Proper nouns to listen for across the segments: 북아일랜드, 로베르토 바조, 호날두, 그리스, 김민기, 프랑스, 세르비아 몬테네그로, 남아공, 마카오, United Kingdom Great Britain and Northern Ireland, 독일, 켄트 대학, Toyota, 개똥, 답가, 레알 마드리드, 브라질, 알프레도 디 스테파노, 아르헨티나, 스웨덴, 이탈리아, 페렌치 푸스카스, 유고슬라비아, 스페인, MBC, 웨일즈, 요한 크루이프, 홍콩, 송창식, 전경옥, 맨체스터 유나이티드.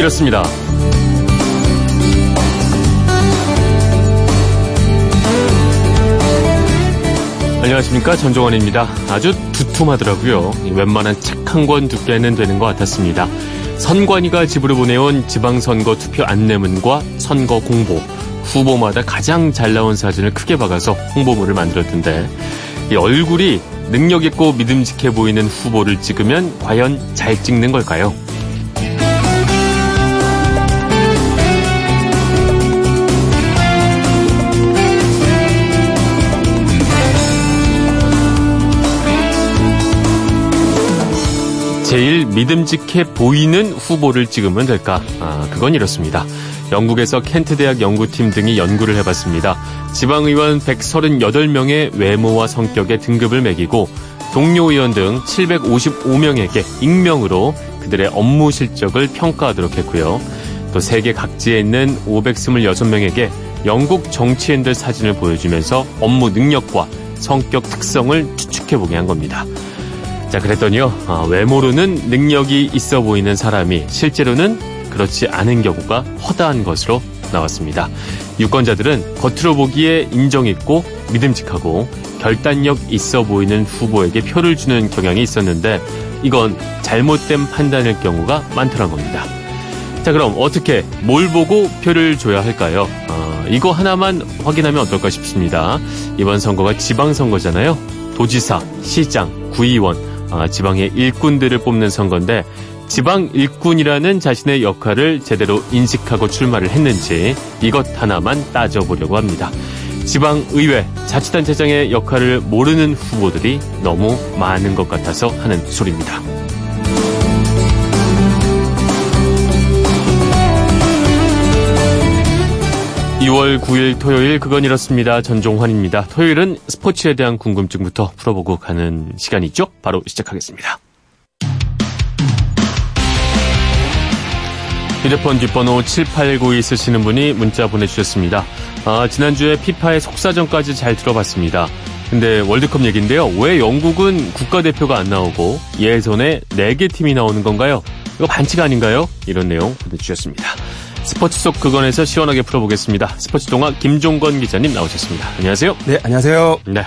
이렇습니다. 안녕하십니까, 전종원입니다. 아주 두툼하더라고요. 웬만한 책 한 권 두께는 되는 것 같았습니다. 선관위가 집으로 보내온 지방선거 투표 안내문과 선거 공보, 후보마다 가장 잘 나온 사진을 크게 박아서 홍보물을 만들었던데, 이 얼굴이 능력있고 믿음직해 보이는 후보를 찍으면 과연 잘 찍는 걸까요? 제일 믿음직해 보이는 후보를 찍으면 될까? 그건 이렇습니다. 영국에서 켄트 대학 연구팀 등이 연구를 해봤습니다. 지방의원 138명의 외모와 성격에 등급을 매기고 동료 의원 등 755명에게 익명으로 그들의 업무 실적을 평가하도록 했고요. 또 세계 각지에 있는 526명에게 영국 정치인들 사진을 보여주면서 업무 능력과 성격 특성을 추측해보게 한 겁니다. 자, 그랬더니요, 외모로는 능력이 있어 보이는 사람이 실제로는 그렇지 않은 경우가 허다한 것으로 나왔습니다. 유권자들은 겉으로 보기에 인정있고 믿음직하고 결단력 있어 보이는 후보에게 표를 주는 경향이 있었는데, 이건 잘못된 판단일 경우가 많더란 겁니다. 자, 그럼 어떻게, 뭘 보고 표를 줘야 할까요? 이거 하나만 확인하면 어떨까 싶습니다. 이번 선거가 지방선거잖아요. 도지사, 시장, 구의원, 지방의 일꾼들을 뽑는 선거인데, 지방 일꾼이라는 자신의 역할을 제대로 인식하고 출마를 했는지 이것 하나만 따져보려고 합니다. 지방의회, 자치단체장의 역할을 모르는 후보들이 너무 많은 것 같아서 하는 소리입니다. 네. 2월 9일 토요일, 그건 이렇습니다. 전종환입니다. 토요일은 스포츠에 대한 궁금증부터 풀어보고 가는 시간이죠. 바로 시작하겠습니다. 휴대폰 뒷번호 7892 쓰시는 분이 문자 보내주셨습니다. 지난주에 피파의 속사정까지 잘 들어봤습니다. 근데 월드컵 얘기인데요. 왜 영국은 국가대표가 안 나오고 예선에 4개 팀이 나오는 건가요? 이거 반칙 아닌가요? 이런 내용 보내주셨습니다. 스포츠 속 그건에서 시원하게 풀어보겠습니다. 스포츠 동아 김종건 기자님 나오셨습니다. 안녕하세요. 네, 안녕하세요. 네.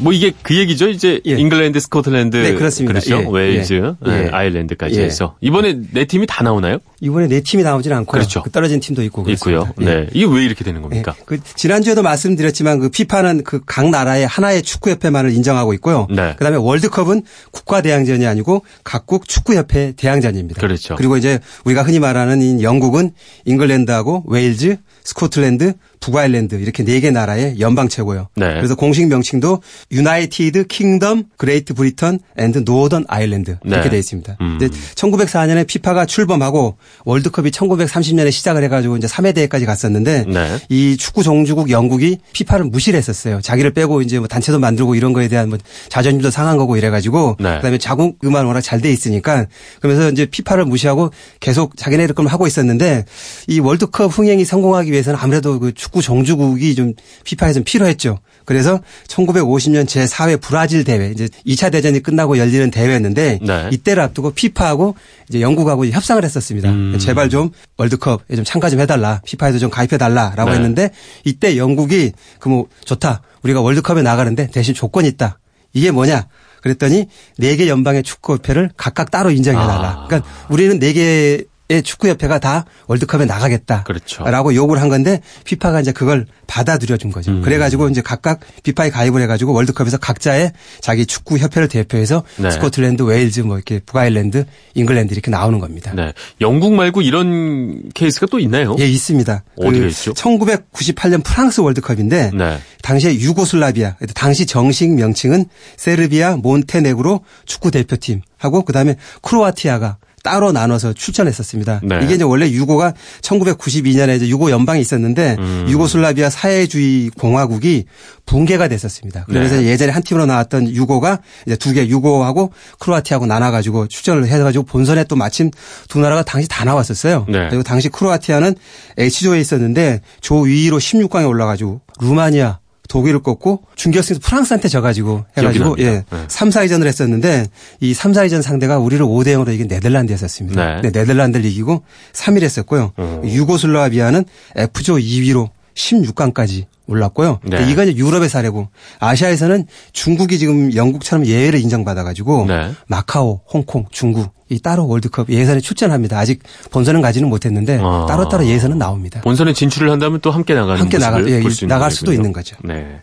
뭐 이게 그 얘기죠. 이제 예. 잉글랜드, 스코틀랜드, 네, 그렇습니다. 그렇죠. 예. 웨일즈, 예. 네, 아일랜드까지 예. 해서 이번에 네 팀이 다 나오나요? 이번에 네 팀이 나오진 않고요. 그렇죠. 그 떨어진 팀도 있고 그렇습니다. 있고요. 네. 예. 이게 왜 이렇게 되는 겁니까? 예. 그 지난주에도 말씀드렸지만 그 피파는 그 각 나라의 하나의 축구 협회만을 인정하고 있고요. 네. 그다음에 월드컵은 국가 대항전이 아니고 각국 축구 협회 대항전입니다. 그렇죠. 그리고 이제 우리가 흔히 말하는 이 영국은 잉글랜드하고 웨일즈, 스코틀랜드, 북아일랜드 이렇게 4개 나라의 연방체고요. 네. 그래서 공식 명칭도 United Kingdom Great Britain and Northern Ireland 이렇게 네. 되어 있습니다. 근데 1904년에 피파가 출범하고 월드컵이 1930년에 시작을 해가지고 이제 3회 대회까지 갔었는데 네. 이 축구 종주국 영국이 피파를 무시를 했었어요. 자기를 빼고 이제 뭐 단체도 만들고 이런 거에 대한 뭐 자존심도 상한 거고 이래가지고 네. 그다음에 자국만 워낙 잘 돼 있으니까 그러면서 이제 피파를 무시하고 계속 자기네들 걸 하고 있었는데 이 월드컵 흥행이 성공하기 위해서는 아무래도 그 축구 종주국이 좀 피파에 좀 필요했죠. 그래서 1950년 제4회 브라질 대회, 이제 2차 대전이 끝나고 열리는 대회였는데 네. 이때를 앞두고 피파하고 이제 영국하고 이제 협상을 했었습니다. 제발 좀 월드컵에 좀 참가 좀 해달라, 피파에도 좀 가입해달라라고 네. 했는데 이때 영국이 그 뭐 좋다, 우리가 월드컵에 나가는데 대신 조건이 있다. 이게 뭐냐? 그랬더니 4개 연방의 축구협회를 각각 따로 인정해달라. 그러니까 우리는 4개 축구협회가 다 월드컵에 나가겠다라고 그렇죠. 요구를 한 건데 피파가 이제 그걸 받아들여준 거죠. 그래가지고 이제 각각 피파에 가입을 해가지고 월드컵에서 각자의 자기 축구협회를 대표해서 네. 스코틀랜드, 웨일즈, 뭐 이렇게 북아일랜드, 잉글랜드 이렇게 나오는 겁니다. 네. 영국 말고 이런 케이스가 또 있나요? 예, 있습니다. 어디에 있죠? 1998년 프랑스 월드컵인데 네. 당시에 유고슬라비아, 당시 정식 명칭은 세르비아 몬테네그로 축구 대표팀 하고 그다음에 크로아티아가 따로 나눠서 출전했었습니다. 네. 이게 이제 원래 유고가 1992년에 이제 유고 연방이 있었는데 유고슬라비아 사회주의 공화국이 붕괴가 됐었습니다. 그래서 네. 예전에 한 팀으로 나왔던 유고가 이제 2개 유고하고 크로아티아하고 나눠가지고 출전을 해가지고 본선에 또 마침 두 나라가 당시 다 나왔었어요. 네. 그리고 당시 크로아티아는 H조에 있었는데 조 2위로 16강에 올라가지고 루마니아, 독일을 꺾고 준결승에서 프랑스한테 져가지고 해가지고 예, 네. 3-4위전을 했었는데 이 3-4위전 상대가 우리를 5-0으로 이긴 네덜란드였었습니다. 네. 네덜란드를 이기고 3위를 했었고요. 유고슬라비아는 F조 2위로 16강까지 올랐고요. 네. 이건 유럽의 사례고 아시아에서는 중국이 지금 영국처럼 예외를 인정받아가지고 네. 마카오, 홍콩, 중국 이 따로 월드컵 예선에 출전합니다. 아직 본선은 가지는 못했는데 따로따로 예선은 나옵니다. 본선에 진출을 한다면 또 함께 나가는 모습을 볼 수 있는 나갈 수도 있는 거죠. 네,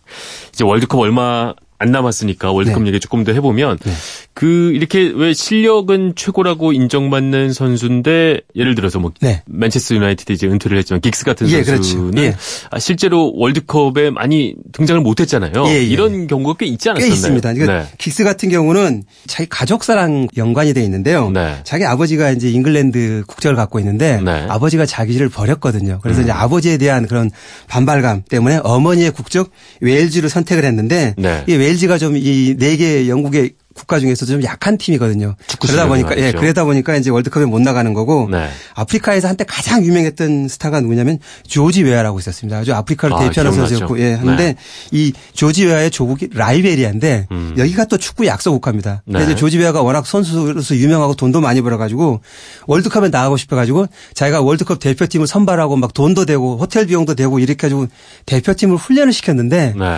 이제 월드컵 얼마 안 남았으니까 월드컵 네. 얘기 조금 더 해보면 네. 그 이렇게 왜 실력은 최고라고 인정받는 선수인데 예를 들어서 뭐 네. 맨체스터 유나이티드 이제 은퇴를 했지만 긱스 같은 예, 선수는 예. 실제로 월드컵에 많이 등장을 못했잖아요. 예, 예. 이런 경우가 꽤 있지 않았었나요? 꽤 있습니다. 그러니까 네. 긱스 같은 경우는 자기 가족사랑 연관이 돼 있는데요. 네. 자기 아버지가 이제 잉글랜드 국적을 갖고 있는데 네. 아버지가 자기를 버렸거든요. 그래서 이제 아버지에 대한 그런 반발감 때문에 어머니의 국적 웨일즈를 선택을 했는데 네. 이 웨일즈가 좀 이 네 개 영국의 국가 중에서 좀 약한 팀이거든요. 그러다 보니까 이제 월드컵에 못 나가는 거고 네. 아프리카에서 한때 가장 유명했던 스타가 누구냐면 조지 웨아라고 있었습니다. 아주 아프리카를 대표하는 선수였고 예. 근데 네. 이 조지 웨아의 조국이 라이베리아인데 여기가 또 축구 약소국가입니다. 네. 근데 이제 조지 웨아가 워낙 선수로서 유명하고 돈도 많이 벌어 가지고 월드컵에 나가고 싶어 가지고 자기가 월드컵 대표팀을 선발하고 막 돈도 되고 호텔 비용도 되고 이렇게 가지고 대표팀을 훈련을 시켰는데 네.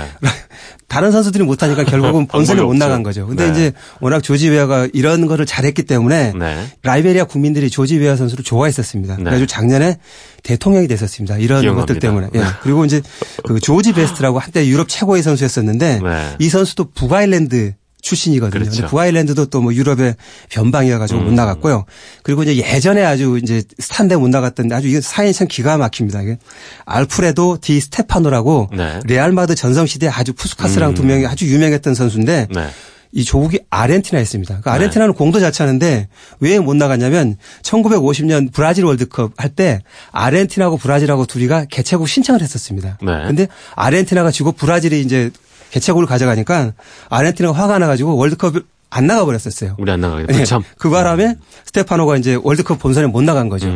다른 선수들이 못하니까 결국은 본선에 못 나간 거죠. 근데 네. 이제 워낙 조지 웨아가 이런 거를 잘했기 때문에 네. 라이베리아 국민들이 조지 웨아 선수를 좋아했었습니다. 네. 그래서 작년에 대통령이 됐었습니다. 이런 기억합니다. 것들 때문에. 네. 예. 그리고 이제 그 조지 베스트라고 한때 유럽 최고의 선수였었는데 네. 이 선수도 북아일랜드 출신이거든요. 그렇죠. 근데 북아일랜드도 또 뭐 유럽의 변방이어가지고 못 나갔고요. 그리고 이제 예전에 아주 이제 스탄데 못 나갔던 아주 이거 사인이 참 기가 막힙니다. 이게 알프레도 디 스테파노라고 네. 레알마드 전성시대 아주 푸스카스랑 두 명이 아주 유명했던 선수인데 네. 이 조국이 아르헨티나였습니다. 그러니까 아르헨티나는 네. 공도 잘 차는데 왜 못 나갔냐면 1950년 브라질 월드컵 할 때 아르헨티나하고 브라질하고 둘이가 개최국 신청을 했었습니다. 그런데 네. 아르헨티나가 지고 브라질이 이제 개최국을 가져가니까 아르헨티나가 화가 나가지고 월드컵을 안 나가버렸었어요. 우리 안 나가게 됐죠. 참. 그 바람에 스테파노가 이제 월드컵 본선에 못 나간 거죠.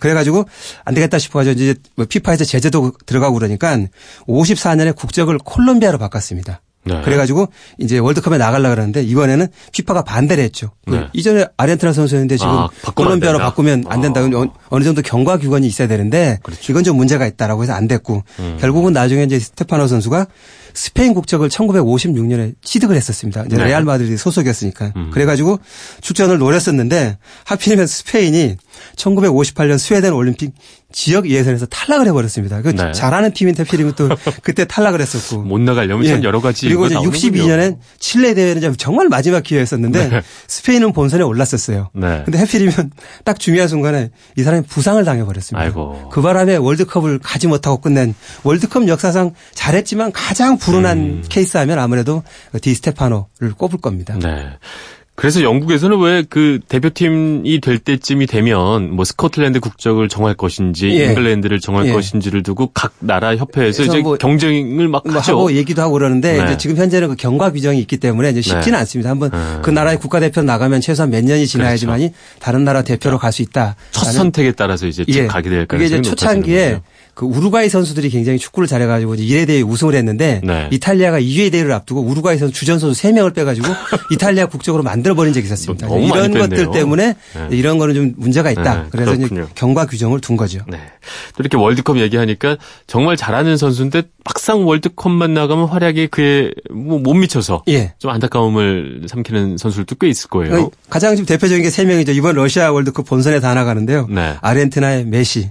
그래가지고 안 되겠다 싶어가지고 이제 피파에서 제재도 들어가고 그러니까 54년에 국적을 콜롬비아로 바꿨습니다. 네. 그래가지고 이제 월드컵에 나가려고 그러는데 이번에는 피파가 반대를 했죠. 네. 이전에 아르헨티나 선수였는데 지금 콜롬비아로 바꾸면 안 된다. 어느 정도 경과 기관이 있어야 되는데 그렇죠. 이건 좀 문제가 있다라고 해서 안 됐고 결국은 나중에 이제 스테파노 선수가 스페인 국적을 1956년에 취득을 했었습니다. 이제 네. 레알 마드리드 소속이었으니까. 그래가지고 출전을 노렸었는데 하필이면 스페인이 1958년 스웨덴 올림픽 지역 예선에서 탈락을 해버렸습니다. 그 네. 잘하는 팀인데 하필이면 또 그때 탈락을 했었고. 못 나가려면 참 예. 여러 가지. 그리고 이제 62년엔 칠레 대회는 정말 마지막 기회였었는데 네. 스페인은 본선에 올랐었어요. 네. 근데 하필이면 딱 중요한 순간에 이 사람이 부상을 당해버렸습니다. 아이고. 그 바람에 월드컵을 가지 못하고 끝낸 월드컵 역사상 잘했지만 가장 불운한 케이스 하면 아무래도 디 스테파노를 꼽을 겁니다. 네. 그래서 영국에서는 왜 그 대표팀이 될 때쯤이 되면 뭐 스코틀랜드 국적을 정할 것인지 예. 잉글랜드를 정할 예. 것인지를 두고 각 나라 협회에서 이제 뭐 경쟁을 막 하죠. 하고 얘기도 하고 그러는데 네. 이제 지금 현재는 그 경과 규정이 있기 때문에 이제 쉽지는 네. 않습니다. 한번 그 나라의 국가대표 나가면 최소한 몇 년이 지나야지만이 그렇죠. 다른 나라 대표로 갈 수 있다. 첫 선택에 따라서 이제 예. 가게 될 가능성이 높아지는 거죠. 이게 이제 초창기에 그 우루과이 선수들이 굉장히 축구를 잘해가지고 1회 대회 우승을 했는데 네. 이탈리아가 2회 대회를 앞두고 우루과이 선수 주전 선수 3명을 빼가지고 이탈리아 국적으로 만들어버린 적이 있었습니다. 이런 것들 때문에 네. 이런 거는 좀 문제가 있다. 네. 그래서 이제 경과 규정을 둔 거죠. 네. 또 이렇게 월드컵 얘기하니까 정말 잘하는 선수인데 막상 월드컵만 나가면 활약이 그에 못 미쳐서 예. 좀 안타까움을 삼키는 선수들도 꽤 있을 거예요. 가장 지금 대표적인 게 3명이죠. 이번 러시아 월드컵 본선에 다 나가는데요. 네. 아르헨티나의 메시.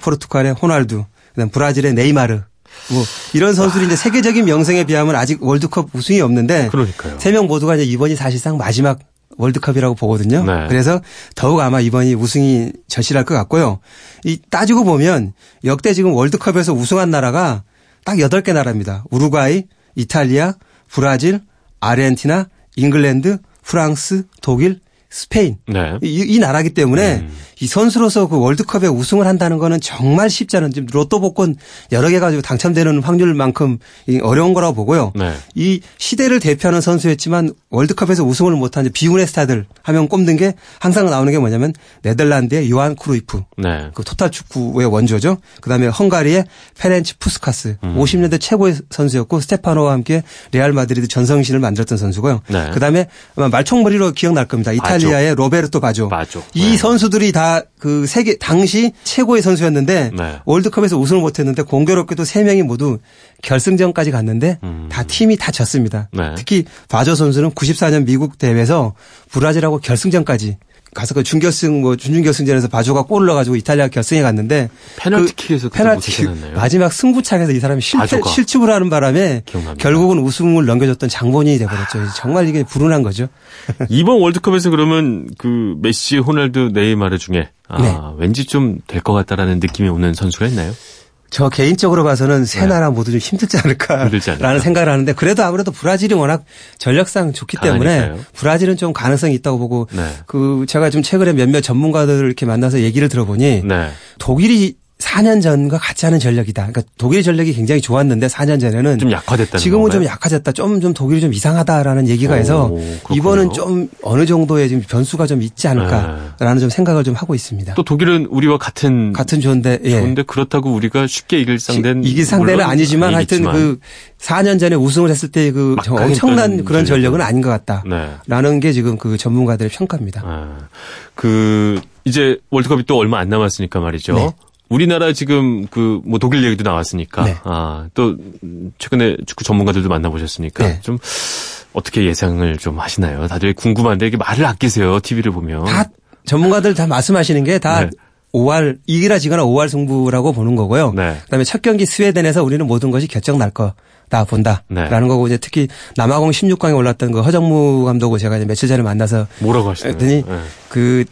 포르투갈의 호날두, 그다음 브라질의 네이마르, 뭐 이런 선수들이 이제 세계적인 명성에 비하면 아직 월드컵 우승이 없는데, 그러니까요. 3명 모두가 이제 이번이 사실상 마지막 월드컵이라고 보거든요. 네. 그래서 더욱 아마 이번이 우승이 절실할 것 같고요. 이 따지고 보면 역대 지금 월드컵에서 우승한 나라가 딱 8개 나라입니다. 우루과이, 이탈리아, 브라질, 아르헨티나, 잉글랜드, 프랑스, 독일, 스페인 네. 이 나라기 때문에 이 선수로서 그 월드컵에 우승을 한다는 거는 정말 쉽지 않은 지금 로또 복권 여러 개 가지고 당첨되는 확률만큼 어려운 거라고 보고요. 네. 이 시대를 대표하는 선수였지만 월드컵에서 우승을 못한 비운의 스타들 하면 꼽는 게 항상 나오는 게 뭐냐면 네덜란드의 요한 크루이프 네. 그 토탈 축구의 원조죠. 그다음에 헝가리의 페렌치 푸스카스 50년대 최고의 선수였고 스테파노와 함께 레알 마드리드 전성신을 만들었던 선수고요. 네. 그다음에 아마 말총머리로 기억날 겁니다. 이탈리아의 로베르토 바조. 이 네. 선수들이 다 그 세계 당시 최고의 선수였는데 네. 월드컵에서 우승을 못했는데 공교롭게도 3명이 모두 결승전까지 갔는데 다 팀이 다 졌습니다. 네. 특히 바조 선수는 94년 미국 대회에서 브라질하고 결승전까지 가서 그 준결승 준결승전에서 바조가 골을 넣어가지고 이탈리아 결승에 갔는데 페널티킥에서 그 페널티킥 마지막 승부차기에서 이 사람이 실축을 하는 바람에 기억납니다. 결국은 우승을 넘겨줬던 장본인이 되버렸죠. 정말 이게 불운한 거죠. 이번 월드컵에서 그러면 그 메시, 호날두, 네이마르 중에 네. 왠지 좀 될 것 같다라는 느낌이 오는 선수가 있나요? 저 개인적으로 봐서는 세 나라 모두 좀 힘들지 않을까라는 생각을 하는데 그래도 아무래도 브라질이 워낙 전력상 좋기 때문에 브라질은 좀 가능성이 있다고 보고 네. 그 제가 좀 최근에 몇몇 전문가들을 이렇게 만나서 얘기를 들어보니 네. 독일이 4년 전과 같이 하는 전력이다. 그러니까 독일 전력이 굉장히 좋았는데 4년 전에는 좀 약화됐다. 지금은 건가요? 좀 약화됐다. 좀 독일이 좀 이상하다라는 얘기가 해서 그렇군요. 이번은 좀 어느 정도의 지금 변수가 좀 있지 않을까라는 네. 좀 생각을 좀 하고 있습니다. 또 독일은 우리와 같은 조인데 예. 그렇다고 우리가 쉽게 이길 상대는 아니지만 하여튼 그 4년 전에 우승을 했을 때 그 엄청난 그런 전력은 아닌 것 같다라는 네. 게 지금 그 전문가들의 평가입니다. 그 이제 월드컵이 또 얼마 안 남았으니까 말이죠. 네. 우리나라 지금 그 뭐 독일 얘기도 나왔으니까 네. 또 최근에 축구 전문가들도 만나보셨으니까 네. 좀 어떻게 예상을 좀 하시나요? 다들 궁금한데 이게 말을 아끼세요. TV를 보면 다 전문가들 다 말씀하시는 게 다. 네. 5할 이기라 지거나 5할 승부라고 보는 거고요. 네. 그다음에 첫 경기 스웨덴에서 우리는 모든 것이 결정 날 거다 본다라는 네. 거고 이제 특히 남아공 16강에 올랐던 그 허정무 감독을 제가 이제 며칠 전에 만나서 뭐라고 하시나요? 했더니 네. 그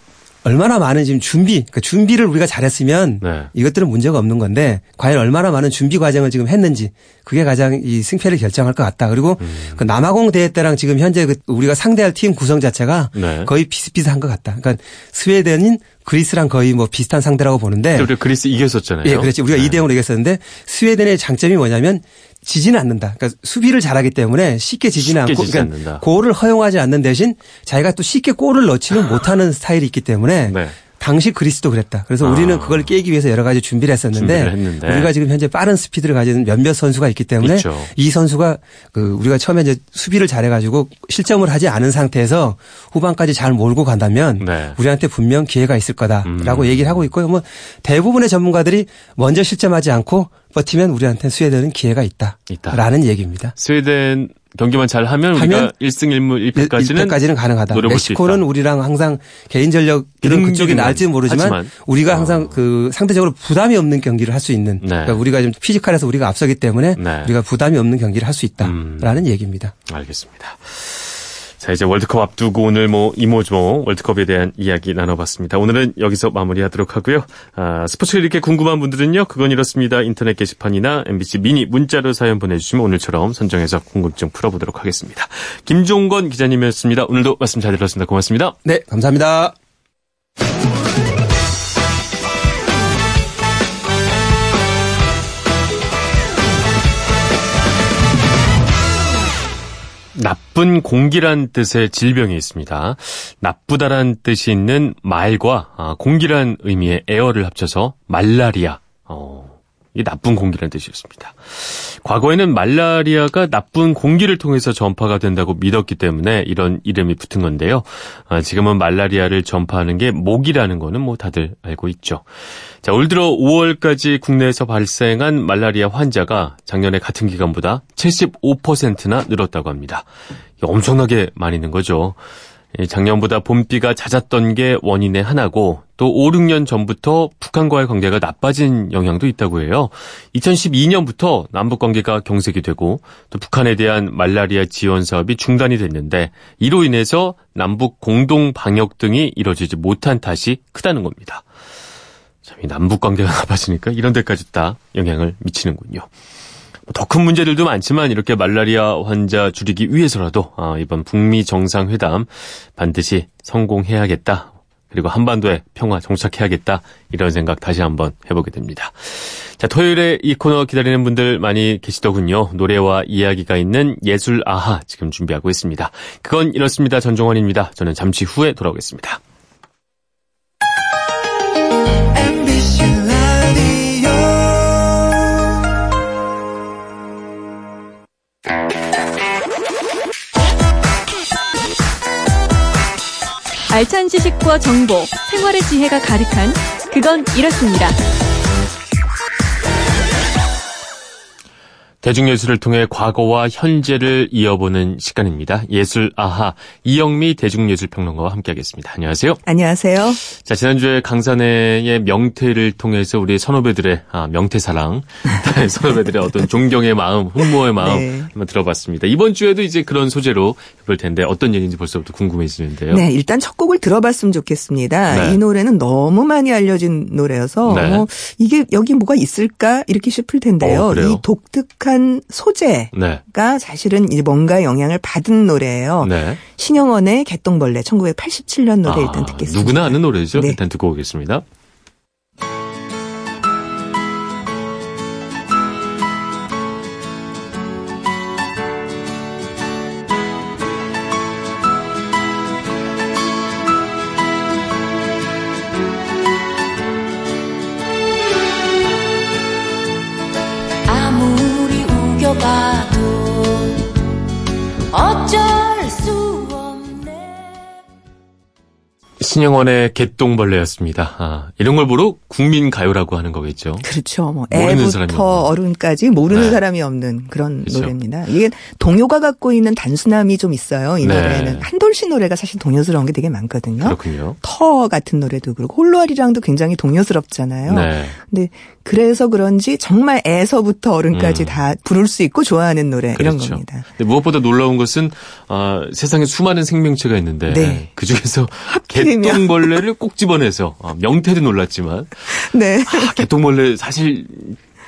얼마나 많은 지금 준비를 우리가 잘했으면 네. 이것들은 문제가 없는 건데 과연 얼마나 많은 준비 과정을 지금 했는지 그게 가장 이 승패를 결정할 것 같다. 그리고 그 남아공 대회 때랑 지금 현재 그 우리가 상대할 팀 구성 자체가 네. 거의 비슷비슷한 것 같다. 그러니까 스웨덴인 그리스랑 거의 뭐 비슷한 상대라고 보는데. 우리가 그리스 이겼었잖아요. 예, 그렇지. 우리가 네. 2-0으로 이겼었는데 스웨덴의 장점이 뭐냐면 지지는 않는다. 그러니까 수비를 잘하기 때문에 쉽게 지지는 않고 그러니까 골을 허용하지 않는 대신 자기가 또 쉽게 골을 넣지는 못하는 스타일이 있기 때문에 네. 당시 그리스도 그랬다. 그래서 우리는 그걸 깨기 위해서 여러 가지 준비를 했는데 우리가 지금 현재 빠른 스피드를 가진 몇몇 선수가 있기 때문에 있죠. 이 선수가 그 우리가 처음에 이제 수비를 잘해가지고 실점을 하지 않은 상태에서 후반까지 잘 몰고 간다면 네. 우리한테 분명 기회가 있을 거다라고 얘기를 하고 있고요. 뭐 대부분의 전문가들이 먼저 실점하지 않고 버티면 우리한테 스웨덴은 기회가 있다라는 얘기입니다. 스웨덴 경기만 잘하면 우리가 1승 1패까지는 1패까지는 가능하다. 멕시코는 우리랑 항상 개인 전력 그쪽이 나을지 모르지만 우리가 항상 그 상대적으로 부담이 없는 경기를 할 수 있는 네. 그러니까 우리가 지금 피지컬에서 우리가 앞서기 때문에 네. 우리가 부담이 없는 경기를 할 수 있다라는 얘기입니다. 알겠습니다. 자 이제 월드컵 앞두고 오늘 이모저모 월드컵에 대한 이야기 나눠봤습니다. 오늘은 여기서 마무리하도록 하고요. 스포츠를 이렇게 궁금한 분들은요. 그건 이렇습니다. 인터넷 게시판이나 MBC 미니 문자로 사연 보내주시면 오늘처럼 선정해서 궁금증 풀어보도록 하겠습니다. 김종건 기자님이었습니다. 오늘도 말씀 잘 들었습니다. 고맙습니다. 네. 감사합니다. 나쁜 공기란 뜻의 질병이 있습니다. 나쁘다란 뜻이 있는 말과 공기란 의미의 에어를 합쳐서 말라리아. 이게 나쁜 공기란 뜻이었습니다. 과거에는 말라리아가 나쁜 공기를 통해서 전파가 된다고 믿었기 때문에 이런 이름이 붙은 건데요. 지금은 말라리아를 전파하는 게 모기라는 거는 다들 알고 있죠. 자, 올 들어 5월까지 국내에서 발생한 말라리아 환자가 작년에 같은 기간보다 75%나 늘었다고 합니다. 엄청나게 많이 는 거죠. 작년보다 봄비가 잦았던 게 원인의 하나고 또 5-6년 전부터 북한과의 관계가 나빠진 영향도 있다고 해요. 2012년부터 남북관계가 경색이 되고 또 북한에 대한 말라리아 지원 사업이 중단이 됐는데 이로 인해서 남북 공동 방역 등이 이뤄지지 못한 탓이 크다는 겁니다. 참 이 남북관계가 나빠지니까 이런 데까지 다 영향을 미치는군요. 더 큰 문제들도 많지만 이렇게 말라리아 환자 줄이기 위해서라도 이번 북미 정상회담 반드시 성공해야겠다. 그리고 한반도에 평화 정착해야겠다. 이런 생각 다시 한번 해보게 됩니다. 자, 토요일에 이 코너 기다리는 분들 많이 계시더군요. 노래와 이야기가 있는 예술 아하 지금 준비하고 있습니다. 그건 이렇습니다. 전종환입니다. 저는 잠시 후에 돌아오겠습니다. 알찬 지식과 정보, 생활의 지혜가 가득한 그건 이렇습니다. 대중예술을 통해 과거와 현재를 이어보는 시간입니다. 예술 아하, 이영미 대중예술평론가와 함께하겠습니다. 안녕하세요. 안녕하세요. 자, 지난주에 강산의 명태를 통해서 우리 선후배들의 명태사랑, 선후배들의 어떤 존경의 마음, 흥모의 마음 네. 한번 들어봤습니다. 이번 주에도 이제 그런 소재로 해볼 텐데 어떤 얘기인지 벌써부터 궁금해지는데요. 네, 일단 첫 곡을 들어봤으면 좋겠습니다. 네. 이 노래는 너무 많이 알려진 노래여서 네. 이게 여기 뭐가 있을까 이렇게 싶을 텐데요. 이 독특한 소재가 네. 사실은 이제 뭔가 영향을 받은 노래예요. 네. 신영원의 개똥벌레 1987년 노래 일단 듣겠습니다. 누구나 아는 노래죠. 네. 일단 듣고 오겠습니다. 신영원의 개똥벌레였습니다. 이런 걸 보러 국민가요라고 하는 거겠죠. 그렇죠. 애부터 어른까지 모르는 네. 사람이 없는 그런 그렇죠. 노래입니다. 이게 동요가 갖고 있는 단순함이 좀 있어요. 이 네. 노래는. 한돌씨 노래가 사실 동요스러운 게 되게 많거든요. 그렇군요. 터 같은 노래도 그렇고 홀로아리랑도 굉장히 동요스럽잖아요. 네. 근데 그래서 그런지 정말 애서부터 어른까지 다 부를 수 있고 좋아하는 노래 그렇죠. 이런 겁니다. 근데 무엇보다 놀라운 것은 세상에 수많은 생명체가 있는데 네. 그중에서 개똥벌레를 꼭 집어내서 명태도 놀랐지만 네. 개똥벌레 사실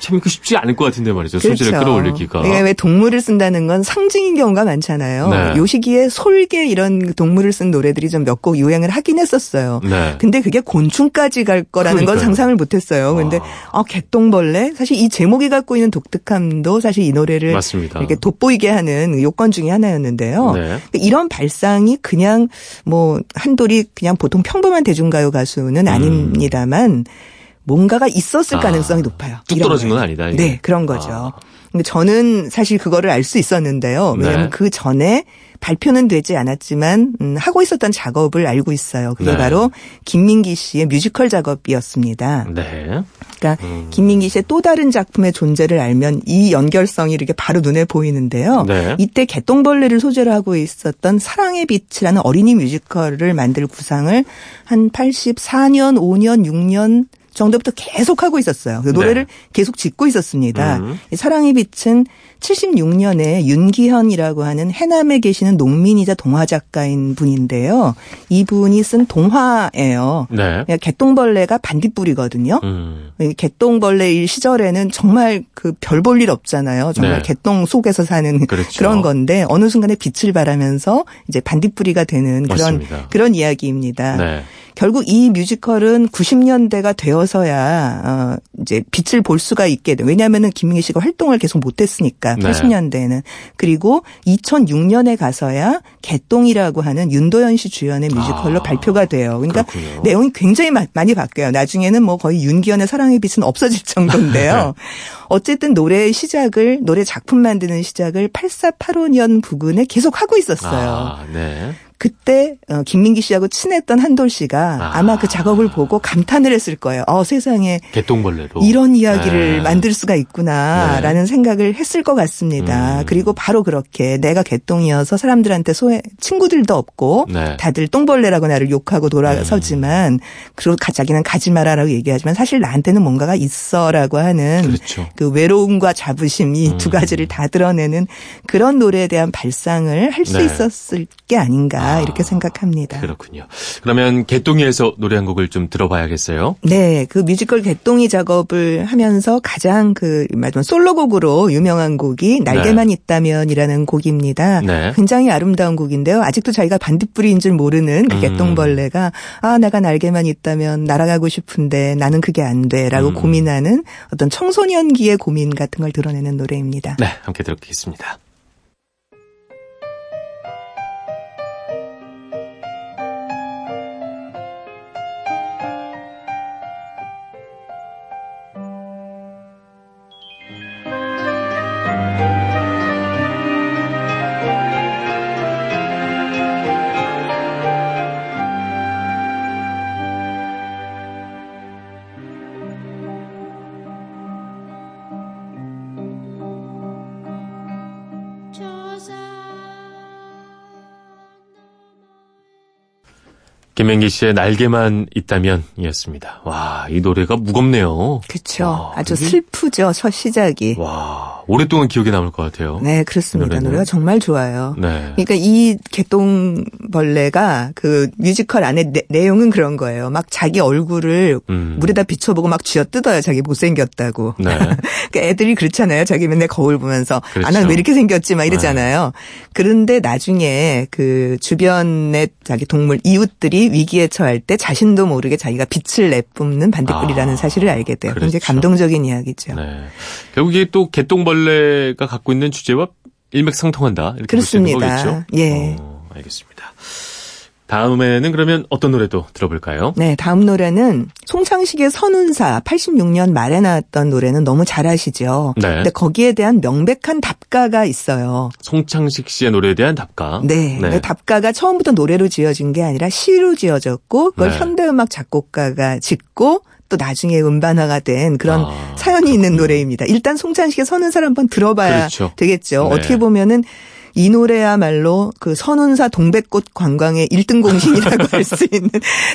참 쉽지 않을 것 같은데 말이죠. 그렇죠. 소재를 끌어올리기가. 네, 왜 동물을 쓴다는 건 상징인 경우가 많잖아요. 네. 요 시기에 솔개 이런 동물을 쓴 노래들이 좀 몇 곡 유행을 하긴 했었어요. 네. 근데 그게 곤충까지 갈 거라는 그러니까요. 건 상상을 못했어요. 근데 개똥벌레 사실 이 제목이 갖고 있는 독특함도 사실 이 노래를 맞습니다. 이렇게 돋보이게 하는 요건 중에 하나였는데요. 네. 이런 발상이 그냥 뭐 한돌이 그냥 보통 평범한 대중가요 가수는 아닙니다만. 뭔가가 있었을 가능성이 높아요. 뚝 떨어진 건 아니다. 이게. 네, 그런 거죠. 근데 저는 사실 그거를 알 수 있었는데요. 왜냐하면 네. 그 전에 발표는 되지 않았지만 하고 있었던 작업을 알고 있어요. 그게 네. 바로 김민기 씨의 뮤지컬 작업이었습니다. 네. 그러니까 김민기 씨의 또 다른 작품의 존재를 알면 이 연결성이 이렇게 바로 눈에 보이는데요. 네. 이때 개똥벌레를 소재로 하고 있었던 사랑의 빛이라는 어린이 뮤지컬을 만들 구상을 한 84년, 5년, 6년 정도부터 계속 하고 있었어요. 그 노래를 네. 계속 짓고 있었습니다. 사랑의 빛은 76년에 윤기현이라고 하는 해남에 계시는 농민이자 동화작가인 분인데요. 이분이 쓴 동화예요. 네. 그러니까 개똥벌레가 반딧불이거든요. 개똥벌레일 시절에는 정말 그 별 볼 일 없잖아요. 정말 네. 개똥 속에서 사는 그렇죠. 그런 건데 어느 순간에 빛을 발하면서 이제 반딧불이가 되는 그런 이야기입니다. 네. 결국 이 뮤지컬은 90년대가 되어서야 이제 빛을 볼 수가 있게 돼. 왜냐하면은 김민기 씨가 활동을 계속 못했으니까 네. 80년대에는 그리고 2006년에 가서야 개똥이라고 하는 윤도현 씨 주연의 뮤지컬로 발표가 돼요. 그러니까 그렇군요. 내용이 굉장히 많이 바뀌어요. 나중에는 뭐 거의 윤기현의 사랑의 빛은 없어질 정도인데요. 어쨌든 노래 작품 만드는 시작을 8485년 부근에 계속 하고 있었어요. 네. 그때 김민기 씨하고 친했던 한돌 씨가 아마 그 작업을 보고 감탄을 했을 거예요. 세상에 개똥벌레로 이런 이야기를 네. 만들 수가 있구나라는 네. 생각을 했을 것 같습니다. 그리고 바로 그렇게 내가 개똥이어서 사람들한테 친구들도 없고 네. 다들 똥벌레라고 나를 욕하고 돌아서지만 그리고 자기는 가지 마라라고 얘기하지만 사실 나한테는 뭔가가 있어라고 하는 그렇죠. 그 외로움과 자부심 이 두 가지를 다 드러내는 그런 노래에 대한 발상을 할 수 네. 있었을 게 아닌가. 않나 이렇게 생각합니다. 그렇군요. 그러면 개똥이에서 노래 한 곡을 좀 들어봐야겠어요. 네, 그 뮤지컬 개똥이 작업을 하면서 가장 그 솔로곡으로 유명한 곡이 날개만 있다면이라는 곡입니다. 네. 굉장히 아름다운 곡인데요. 아직도 자기가 반딧불이인 줄 모르는 그 개똥벌레가 아 내가 날개만 있다면 날아가고 싶은데 나는 그게 안 돼라고 고민하는 어떤 청소년기의 고민 같은 걸 드러내는 노래입니다. 네, 함께 들어보겠습니다. 김민기 씨의 날개만 있다면 이었습니다. 와, 이 노래가 무겁네요. 그렇죠. 아주 그게... 슬프죠. 첫 시작이. 와, 오랫동안 기억에 남을 것 같아요. 네, 그렇습니다. 노래가 정말 좋아요. 네. 그러니까 이 개똥벌레가 그 뮤지컬 안에 내용은 그런 거예요. 막 자기 얼굴을 물에다 비춰보고 막 쥐어뜯어요. 자기 못생겼다고. 네. 그러니까 애들이 그렇잖아요. 자기 맨날 거울 보면서. 그렇죠. 아, 난 왜 이렇게 생겼지? 막 이러잖아요. 네. 그런데 나중에 그 주변의 자기 동물 이웃들이 위기에 처할 때 자신도 모르게 자기가 빛을 내뿜는 반딧불이라는 사실을 알게 돼요. 그렇죠. 굉장히 감동적인 이야기죠. 네. 결국에 또 개똥벌레가 갖고 있는 주제와 일맥상통한다. 이렇게 볼 수 있는 거겠죠? 예. 알겠습니다. 다음에는 그러면 어떤 노래 또 들어볼까요? 네, 다음 노래는 송창식의 선운사 86년 말에 나왔던 노래는 너무 잘 아시죠? 네. 근데 거기에 대한 명백한 답가가 있어요. 송창식 씨의 노래에 대한 답가. 네. 네. 답가가 처음부터 노래로 지어진 게 아니라 시로 지어졌고 그걸 현대음악 작곡가가 짓고 또 나중에 음반화가 된 그런 사연이 그렇군요. 있는 노래입니다. 일단 송창식의 선운사를 한번 들어봐야 그렇죠. 되겠죠. 네. 어떻게 보면은 이 노래야말로 그 선운사 동백꽃 관광의 1등 공신이라고 할 수 있는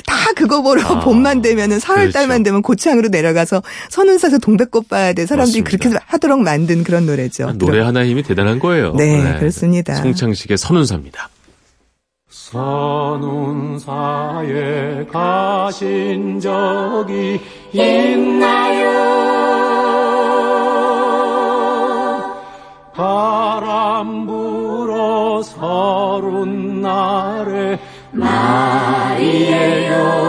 다 그거 보러 봄만 되면은 4월달만 그렇죠. 되면 고창으로 내려가서 선운사에서 동백꽃 봐야 돼 사람들이 맞습니다. 그렇게 하도록 만든 그런 노래죠. 노래 하나의 힘이 대단한 거예요. 네, 네. 그렇습니다. 송창식의 선운사입니다. 선운사에 가신 적이 있나요? 바람 불어 서른 날에 말이에요.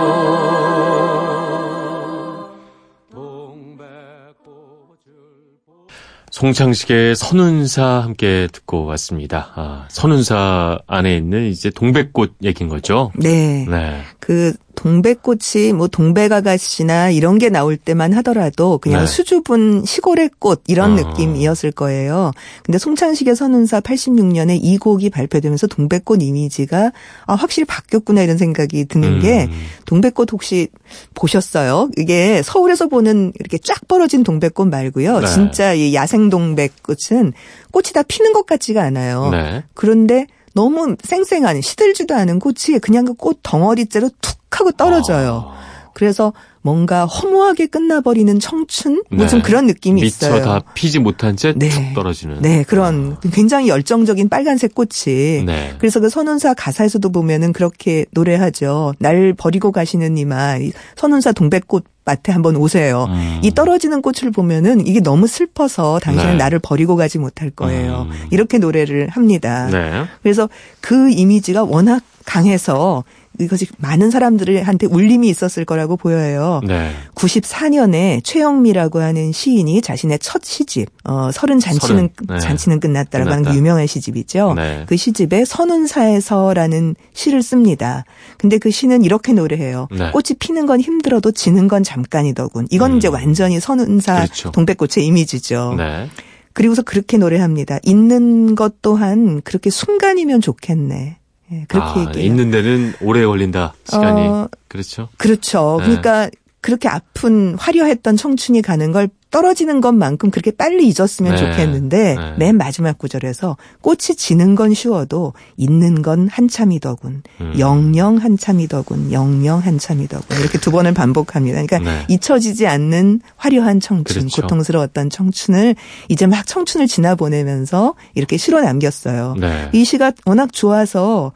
송창식의 선운사 함께 듣고 왔습니다. 아, 선운사 안에 있는 이제 동백꽃 얘기인 거죠? 네. 네. 그 동백꽃이 뭐 동백아가씨나 이런 게 나올 때만 하더라도 그냥 네. 수줍은 시골의 꽃 이런 느낌이었을 거예요. 근데 송창식의 선운사 86년에 이 곡이 발표되면서 동백꽃 이미지가 아, 확실히 바뀌었구나 이런 생각이 드는 게 동백꽃 혹시 보셨어요? 이게 서울에서 보는 이렇게 쫙 벌어진 동백꽃 말고요. 네. 진짜 이 야생 동백꽃은 꽃이 다 피는 것 같지가 않아요. 네. 그런데 너무 쌩쌩한 시들지도 않은 꽃이 그냥 그 꽃 덩어리째로 툭 하고 떨어져요. 그래서 뭔가 허무하게 끝나버리는 청춘? 네. 무슨 그런 느낌이 있어요. 미처 다 피지 못한 채 툭 네. 떨어지는. 네. 그런 굉장히 열정적인 빨간색 꽃이. 네. 그래서 그 선운사 가사에서도 보면은 그렇게 노래하죠. 날 버리고 가시는 이마 선운사 동백꽃 밭에 한번 오세요. 이 떨어지는 꽃을 보면은 이게 너무 슬퍼서 당신은 네. 나를 버리고 가지 못할 거예요. 이렇게 노래를 합니다. 네. 그래서 그 이미지가 워낙 강해서 이것이 많은 사람들한테 울림이 있었을 거라고 보여요. 네. 94년에 최영미라고 하는 시인이 자신의 첫 시집, 서른 잔치는 네. 잔치는 끝났다라고 하는 유명한 시집이죠. 네. 그 시집에 선운사에서라는 시를 씁니다. 근데 그 시는 이렇게 노래해요. 네. 꽃이 피는 건 힘들어도 지는 건 잠깐이더군. 이건 이제 완전히 선운사 그렇죠. 동백꽃의 이미지죠. 네. 그리고서 그렇게 노래합니다. 있는 것 또한 그렇게 순간이면 좋겠네. 예, 그렇게 얘기해요. 있는 데는 오래 걸린다, 시간이. 그렇죠? 그렇죠. 네. 그러니까 그렇게 아픈 화려했던 청춘이 가는 걸 떨어지는 것만큼 그렇게 빨리 잊었으면 좋겠는데 맨 마지막 구절에서 꽃이 지는 건 쉬워도 있는 건 한참이더군. 영영 한참이더군. 영영 한참이더군. 이렇게 두 번을 반복합니다. 그러니까 잊혀지지 않는 화려한 청춘, 그렇죠. 고통스러웠던 청춘을 이제 막 청춘을 지나보내면서 이렇게 실어 남겼어요. 이 시가 워낙 좋아서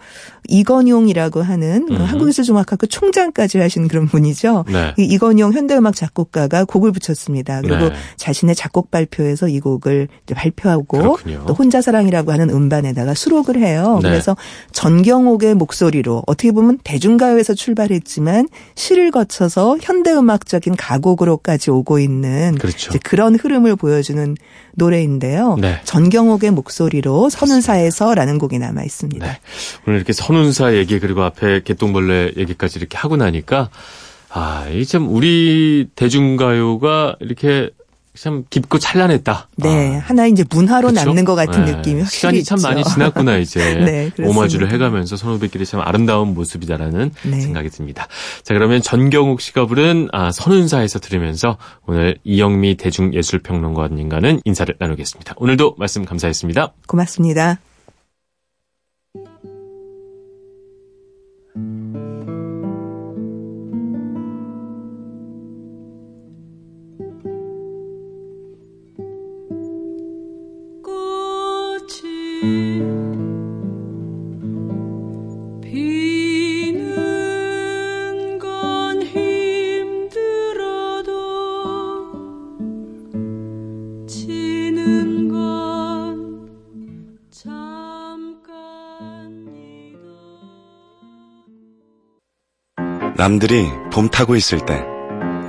이건용이라고 하는 한국예술종합학교 그 총장까지 하신 그런 분이죠. 이건용 현대음악 작곡가가 곡을 붙였습니다. 그리고 자신의 작곡 발표에서 이 곡을 이제 발표하고 그렇군요. 또 혼자 사랑이라고 하는 음반에다가 수록을 해요. 그래서 전경옥의 목소리로 어떻게 보면 대중가요에서 출발했지만 시를 거쳐서 현대음악적인 가곡으로까지 오고 있는 그렇죠. 이제 그런 흐름을 보여주는 노래인데요. 전경옥의 목소리로 선운사에서라는 곡이 남아 있습니다. 오늘 이렇게 선운사 얘기 그리고 앞에 개똥벌레 얘기까지 이렇게 하고 나니까 아, 이게 참 우리 대중가요가 이렇게 참 깊고 찬란했다. 하나 이제 문화로 그렇죠? 남는 것 같은 느낌이 확실히 시간이 참 있죠. 많이 지났구나 이제. 오마주를 해가면서 선후배끼리 참 아름다운 모습이다라는 생각이 듭니다. 자 그러면 전경욱 씨가 부른 선운사에서 들으면서 오늘 이영미 대중예술평론가님과는 인사를 나누겠습니다. 오늘도 말씀 감사했습니다. 고맙습니다. 비는 건 힘들어도 지는 건 잠깐이다. 남들이 봄 타고 있을 때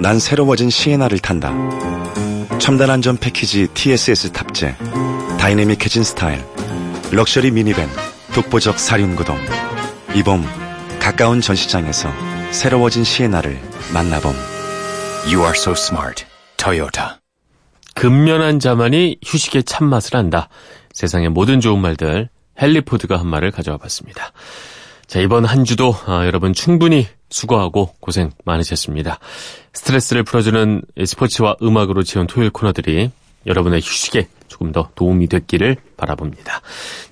난 새로워진 시에나를 탄다. 첨단 안전 패키지 TSS 탑재 다이내믹해진 스타일 럭셔리 미니밴, 독보적 사륜구동. 이봄 가까운 전시장에서 새로워진 시에나를 만나봄. You are so smart, Toyota. 근면한 자만이 휴식의 참맛을 안다. 세상의 모든 좋은 말들, 헨리 포드가 한 말을 가져와 봤습니다. 자, 이번 한 주도 여러분 충분히 수고하고 고생 많으셨습니다. 스트레스를 풀어주는 스포츠와 음악으로 채운 토요일 코너들이 여러분의 휴식에 조금 더 도움이 됐기를 바라봅니다.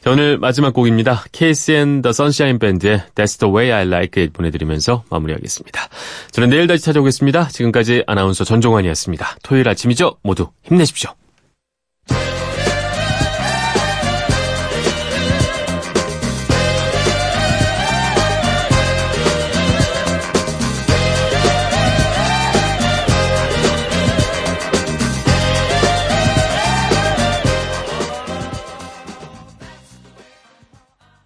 자, 오늘 마지막 곡입니다. Kiss and the Sunshine Band의 That's the Way I Like It 보내드리면서 마무리하겠습니다. 저는 내일 다시 찾아오겠습니다. 지금까지 아나운서 전종환이었습니다. 토요일 아침이죠? 모두 힘내십시오.